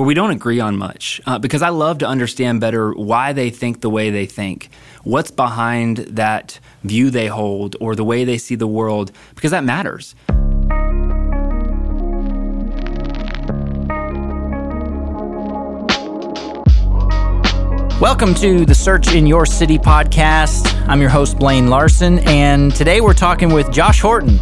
where we don't agree on much, because I love to understand better why they think the way they think, what's behind that view they hold or the way they see the world, because that matters. Welcome to the Search in Your City podcast. I'm your host, Blaine Larson, and today we're talking with Josh Horton.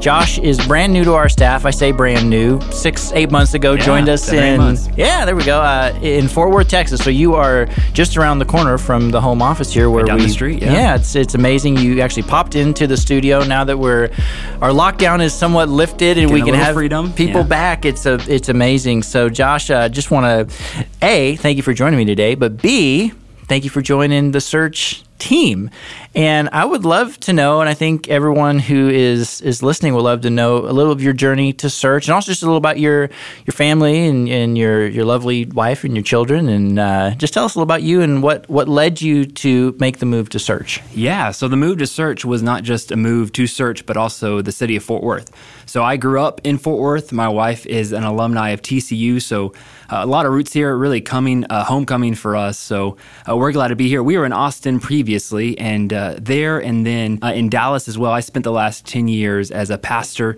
Josh is brand new to our staff. I say brand new. 6-8 months ago, joined us in Fort Worth, Texas. So you are just around the corner from the home office here, where down the street. Yeah, it's amazing. You actually popped into the studio now that our lockdown is somewhat lifted and we can have freedom. People back. It's amazing. So Josh, just want to A, thank you for joining me today, but B, thank you for joining the Search team. And I would love to know, and I think everyone who is listening would love to know a little of your journey to Search, and also just a little about your family and your lovely wife and your children. And just tell us a little about you and what led you to make the move to Search. Yeah, so the move to Search was not just a move to Search, but also the city of Fort Worth. So I grew up in Fort Worth. My wife is an alumni of TCU, so a lot of roots here, really homecoming for us. So we're glad to be here. We were in Austin previously, and there and then in Dallas as well. I spent the last 10 years as a pastor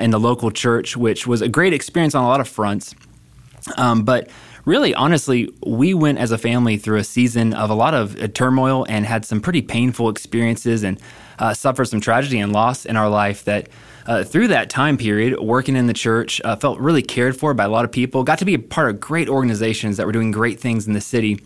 in the local church, which was a great experience on a lot of fronts. But really, honestly, we went as a family through a season of a lot of turmoil and had some pretty painful experiences and suffered some tragedy and loss in our life that through that time period, working in the church, felt really cared for by a lot of people, got to be a part of great organizations that were doing great things in the city.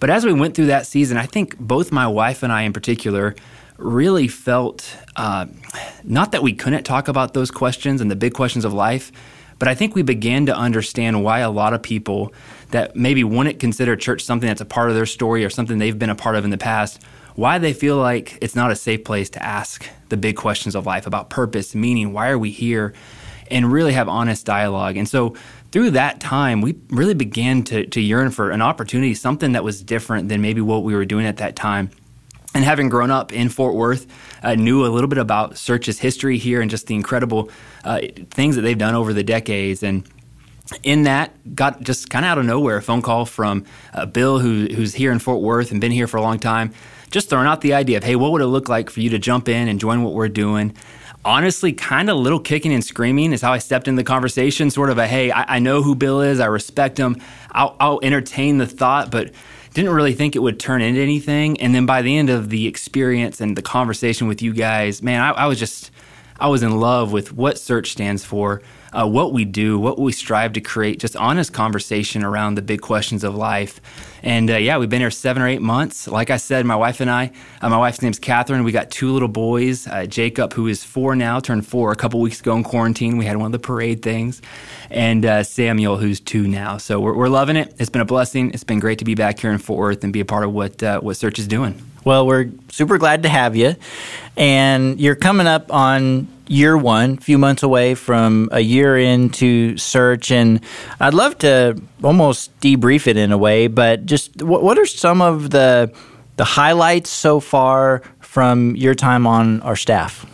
But as we went through that season, I think both my wife and I in particular really felt, not that we couldn't talk about those questions and the big questions of life, but I think we began to understand why a lot of people that maybe wouldn't consider church something that's a part of their story or something they've been a part of in the past, why they feel like it's not a safe place to ask the big questions of life about purpose, meaning, why are we here, and really have honest dialogue. And so through that time, we really began to yearn for an opportunity, something that was different than maybe what we were doing at that time. And having grown up in Fort Worth, I knew a little bit about Search's history here and just the incredible things that they've done over the decades. And in that, got just kind of out of nowhere a phone call from Bill, who's here in Fort Worth and been here for a long time, just throwing out the idea of, hey, what would it look like for you to jump in and join what we're doing? Honestly, kind of a little kicking and screaming is how I stepped into the conversation, sort of a, hey, I know who Bill is, I respect him, I'll entertain the thought, but didn't really think it would turn into anything. And then by the end of the experience and the conversation with you guys, man, I was in love with what Search stands for, what we do, what we strive to create, just honest conversation around the big questions of life. And we've been here 7 or 8 months. Like I said, my wife and I, my wife's name's Catherine. We got 2 little boys, Jacob, who is 4 now, turned 4 a couple weeks ago in quarantine. We had one of the parade things. And Samuel, who's 2 now. So we're loving it. It's been a blessing. It's been great to be back here in Fort Worth and be a part of what Search is doing. Well, we're super glad to have you, and you're coming up on year 1, a few months away from a year into Search, and I'd love to almost debrief it in a way, but just what are some of the highlights so far from your time on our staff?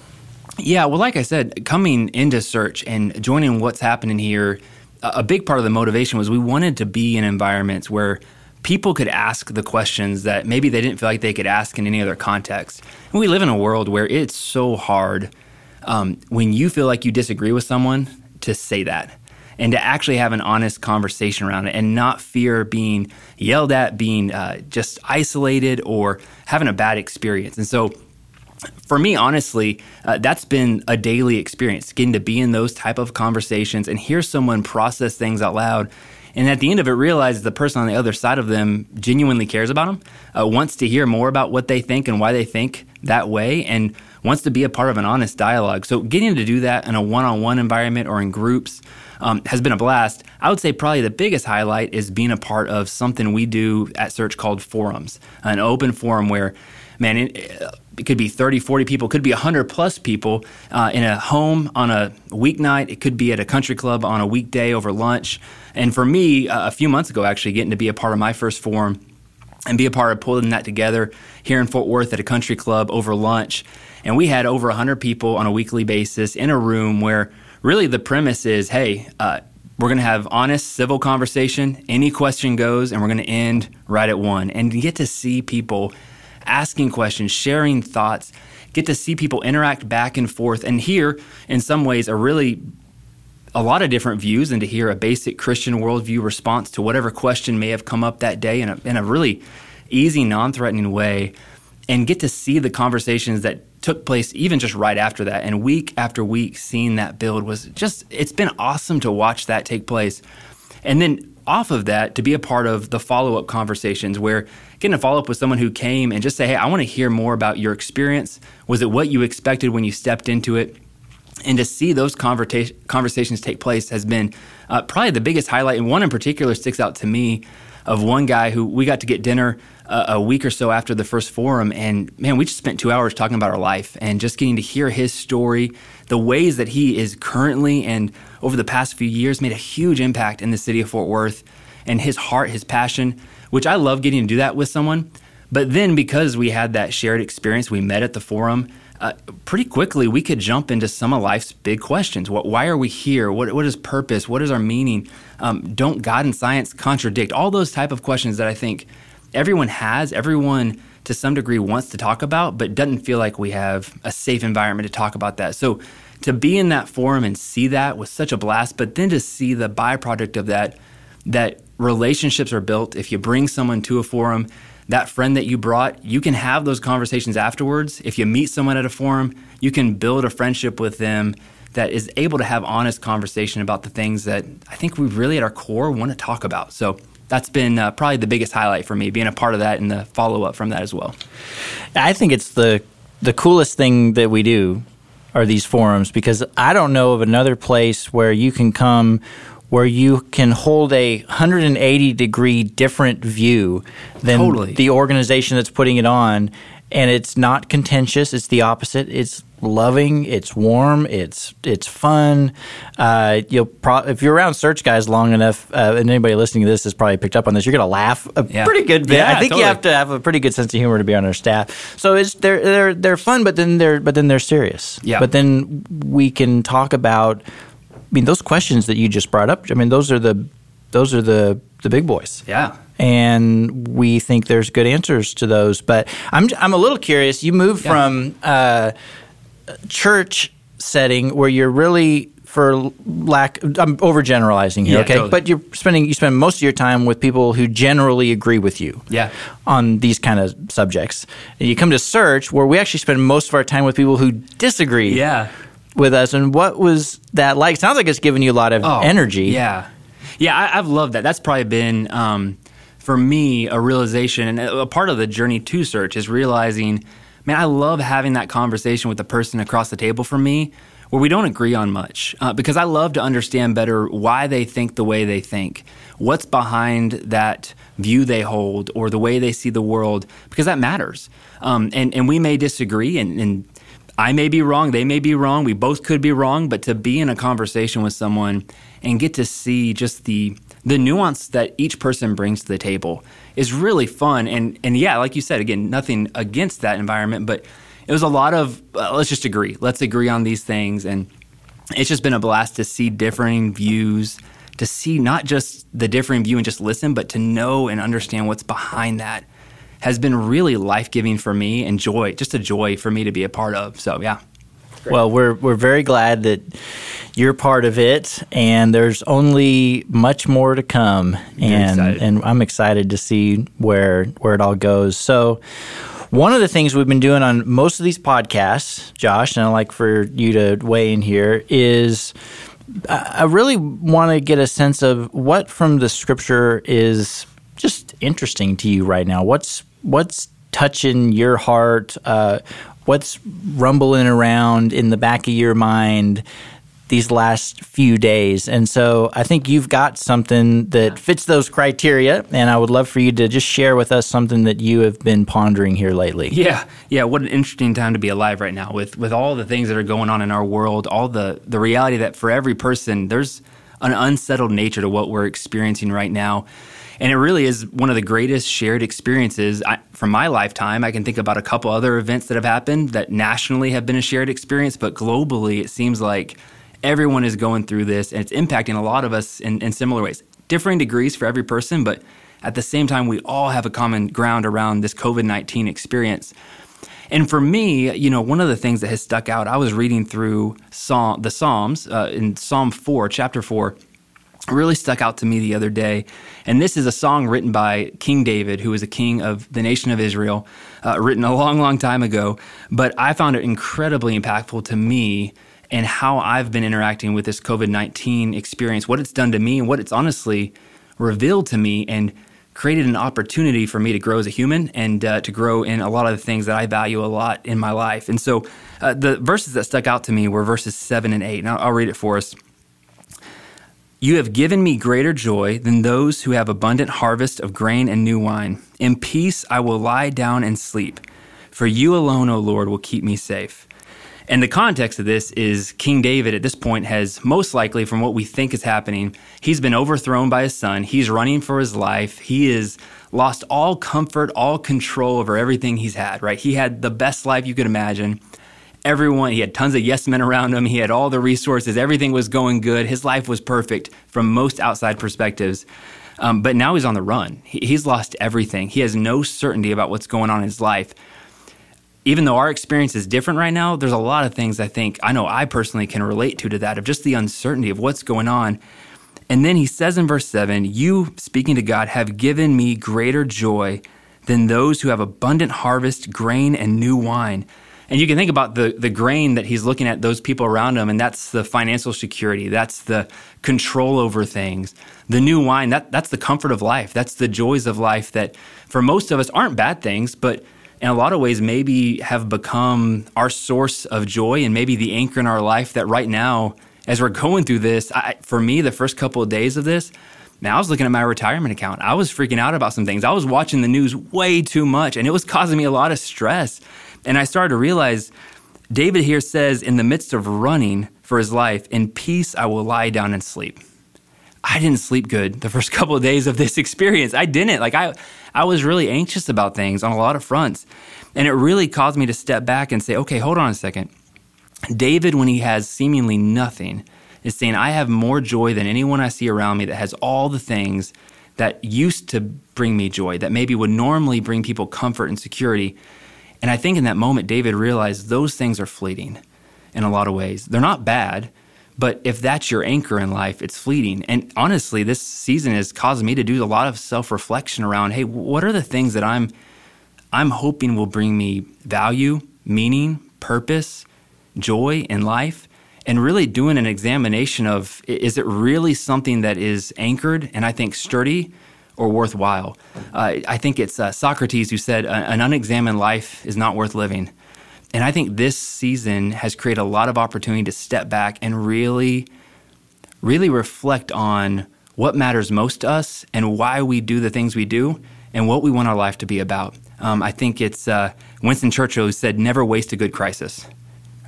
Yeah, well, like I said, coming into Search and joining what's happening here, a big part of the motivation was we wanted to be in environments where people could ask the questions that maybe they didn't feel like they could ask in any other context. And we live in a world where it's so hard when you feel like you disagree with someone to say that and to actually have an honest conversation around it and not fear being yelled at, being just isolated or having a bad experience. And so for me, honestly, that's been a daily experience, getting to be in those type of conversations and hear someone process things out loud. And at the end of it, realize the person on the other side of them genuinely cares about them, wants to hear more about what they think and why they think that way, and wants to be a part of an honest dialogue. So getting to do that in a one-on-one environment or in groups has been a blast. I would say probably the biggest highlight is being a part of something we do at Search called forums, an open forum where, man, it could be 30, 40 people, could be 100 plus people in a home on a weeknight. It could be at a country club on a weekday over lunch. And for me, a few months ago, actually getting to be a part of my first forum and be a part of pulling that together here in Fort Worth at a country club over lunch. And we had over 100 people on a weekly basis in a room where really the premise is, hey, We're going to have honest, civil conversation. Any question goes, and we're going to end right at one. And you get to see people asking questions, sharing thoughts, get to see people interact back and forth and hear, in some ways, a lot of different views, and to hear a basic Christian worldview response to whatever question may have come up that day in a really easy, non-threatening way, and get to see the conversations that took place even just right after that. And week after week, seeing that build was just, it's been awesome to watch that take place. And then off of that, to be a part of the follow-up conversations where getting a follow-up with someone who came and just say, hey, I want to hear more about your experience. Was it what you expected when you stepped into it? And to see those conversations take place has been probably the biggest highlight. And one in particular sticks out to me of one guy who we got to get dinner a week or so after the first forum. And man, we just spent 2 hours talking about our life and just getting to hear his story, the ways that he is currently and over the past few years made a huge impact in the city of Fort Worth, and his heart, his passion, which I love getting to do that with someone. But then because we had that shared experience, we met at the forum, pretty quickly we could jump into some of life's big questions. Why are we here? What is purpose? What is our meaning? Don't God and science contradict? All those type of questions that I think everyone to some degree wants to talk about, but doesn't feel like we have a safe environment to talk about that. So to be in that forum and see that was such a blast, but then to see the byproduct of that relationships are built. If you bring someone to a forum, that friend that you brought, you can have those conversations afterwards. If you meet someone at a forum, you can build a friendship with them that is able to have honest conversation about the things that I think we really at our core want to talk about. So that's been probably the biggest highlight for me, being a part of that and the follow-up from that as well. I think it's the coolest thing that we do are these forums, because I don't know of another place where you can come where you can hold a 180-degree different view than the organization that's putting it on. And it's not contentious. It's the opposite. It's loving. It's warm. It's fun. If you're around search guys long enough, and anybody listening to this has probably picked up on this, you're going to laugh pretty good bit. Yeah, I think You have to have a pretty good sense of humor to be on our staff. So they're fun, but then they're serious. Yeah. But then we can talk about. I mean, those questions that you just brought up, I mean, those are the big boys. Yeah. And we think there's good answers to those. But I'm a little curious. You moved from church setting where you're really, I'm overgeneralizing here, okay? Totally. But you spend most of your time with people who generally agree with you on these kind of subjects. And you come to search where we actually spend most of our time with people who disagree. Yeah. With us, and what was that like? Sounds like it's given you a lot of energy. Yeah, I've loved that. That's probably been, for me, a realization, and a part of the journey to search is realizing, man, I love having that conversation with the person across the table from me where we don't agree on much, because I love to understand better why they think the way they think, what's behind that view they hold or the way they see the world, because that matters. And we may disagree, and I may be wrong, they may be wrong, we both could be wrong, but to be in a conversation with someone and get to see just the nuance that each person brings to the table is really fun. And yeah, like you said, again, nothing against that environment, but it was a lot of, let's just agree. Let's agree on these things. And it's just been a blast to see differing views, to see not just the differing view and just listen, but to know and understand what's behind that. Has been really life-giving for me, and just a joy for me to be a part of. So, yeah. Well, we're very glad that you're part of it, and there's only much more to come, and I'm excited to see where it all goes. So, one of the things we've been doing on most of these podcasts, Josh, and I'd like for you to weigh in here, is I really want to get a sense of what from the Scripture is just interesting to you right now. What's touching your heart? What's rumbling around in the back of your mind these last few days? And so I think you've got something that fits those criteria, and I would love for you to just share with us something that you have been pondering here lately. Yeah. What an interesting time to be alive right now with all the things that are going on in our world, all the reality that for every person, there's an unsettled nature to what we're experiencing right now. And it really is one of the greatest shared experiences from my lifetime. I can think about a couple other events that have happened that nationally have been a shared experience, but globally it seems like Everyone is going through this, and it's impacting a lot of us in similar ways. Differing degrees for every person, but at the same time, we all have a common ground around this COVID-19 experience. And for me, you know, one of the things that has stuck out, I was reading through the Psalms in Psalm 4, chapter 4, really stuck out to me the other day. And this is a song written by King David, who was a king of the nation of Israel, written a long, long time ago. But I found it incredibly impactful to me and how I've been interacting with this COVID-19 experience, what it's done to me and what it's honestly revealed to me and created an opportunity for me to grow as a human and to grow in a lot of the things that I value a lot in my life. And so the verses that stuck out to me were verses 7 and 8, and I'll read it for us. You have given me greater joy than those who have abundant harvest of grain and new wine. In peace I will lie down and sleep, for you alone, O Lord, will keep me safe. And the context of this is King David at this point has most likely, from what we think is happening, he's been overthrown by his son. He's running for his life. He has lost all comfort, all control over everything he's had, right? He had the best life you could imagine. Everyone, he had tons of yes men around him. He had all the resources. Everything was going good. His life was perfect from most outside perspectives. But now he's on the run. He's lost everything. He has no certainty about what's going on in his life. Even though our experience is different right now, there's a lot of things I personally can relate to that, of just the uncertainty of what's going on. And then he says in verse 7, you, speaking to God, have given me greater joy than those who have abundant harvest, grain, and new wine. And you can think about the grain that he's looking at, those people around him, and that's the financial security. That's the control over things. The new wine, that's the comfort of life. That's the joys of life that for most of us aren't bad things, but in a lot of ways maybe have become our source of joy and maybe the anchor in our life that right now, as we're going through this, for me, the first couple of days of this, man, I was looking at my retirement account. I was freaking out about some things. I was watching the news way too much, and it was causing me a lot of stress. And I started to realize David here says, in the midst of running for his life, in peace I will lie down and sleep. I didn't sleep good the first couple of days of this experience. I didn't. I was really anxious about things on a lot of fronts. And it really caused me to step back and say, okay, hold on a second. David, when he has seemingly nothing, is saying, I have more joy than anyone I see around me that has all the things that used to bring me joy, that maybe would normally bring people comfort and security. And I think in that moment, David realized those things are fleeting in a lot of ways. They're not bad. But if that's your anchor in life, it's fleeting. And honestly, this season has caused me to do a lot of self-reflection around, hey, what are the things that I'm hoping will bring me value, meaning, purpose, joy in life? And really doing an examination of, is it really something that is anchored and I think sturdy or worthwhile? I think it's Socrates who said, an unexamined life is not worth living. And I think this season has created a lot of opportunity to step back and really, really reflect on what matters most to us and why we do the things we do and what we want our life to be about. I think it's Winston Churchill who said, never waste a good crisis.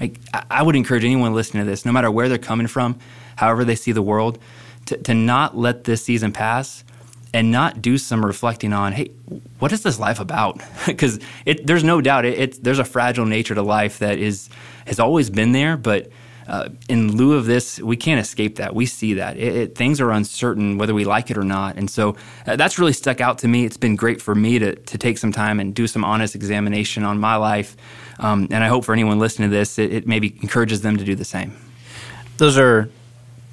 Like, I would encourage anyone listening to this, no matter where they're coming from, however they see the world, to not let this season pass and not do some reflecting on, hey, what is this life about? Because there's no doubt there's a fragile nature to life that has always been there, but in lieu of this, we can't escape that. We see that. Things are uncertain whether we like it or not. And so that's really stuck out to me. It's been great for me to take some time and do some honest examination on my life. And I hope for anyone listening to this, it maybe encourages them to do the same. Those are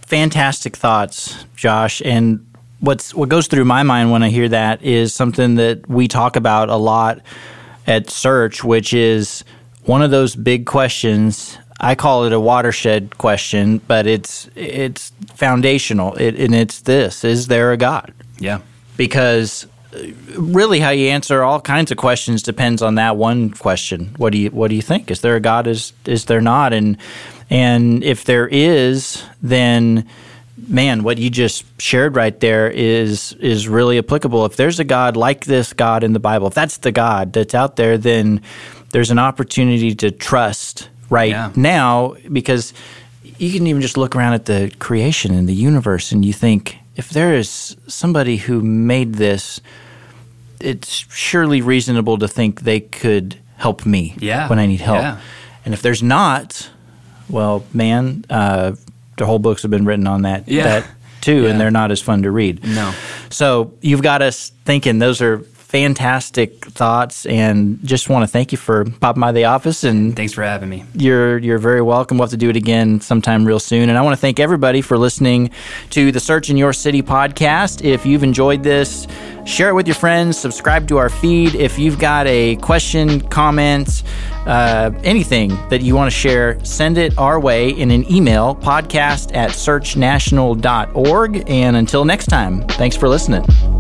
fantastic thoughts, Josh. And what goes through my mind when I hear that is something that we talk about a lot at SEARCH, which is one of those big questions. I call it a watershed question, but it's foundational, and it's this: is there a God? Yeah. Because really, how you answer all kinds of questions depends on that one question. What do you think? Is there a God? Is there not? And if there is, then, man, what you just shared right there is really applicable. If there's a God like this God in the Bible, if that's the God that's out there, then there's an opportunity to trust now, because you can even just look around at the creation and the universe and you think, if there is somebody who made this, it's surely reasonable to think they could help me when I need help. Yeah. And if there's not, well, man, the whole books have been written on that, that too, and they're not as fun to read. No. So you've got us thinking. Those are fantastic thoughts, and just want to thank you for popping by the office. And thanks for having me. You're very welcome. We'll have to do it again sometime real soon. And I want to thank everybody for listening to the Search in Your City podcast. If you've enjoyed this, share it with your friends. Subscribe to our feed. If you've got a question, comment, anything that you want to share, send it our way in an email, podcast@searchnational.org. And until next time, thanks for listening.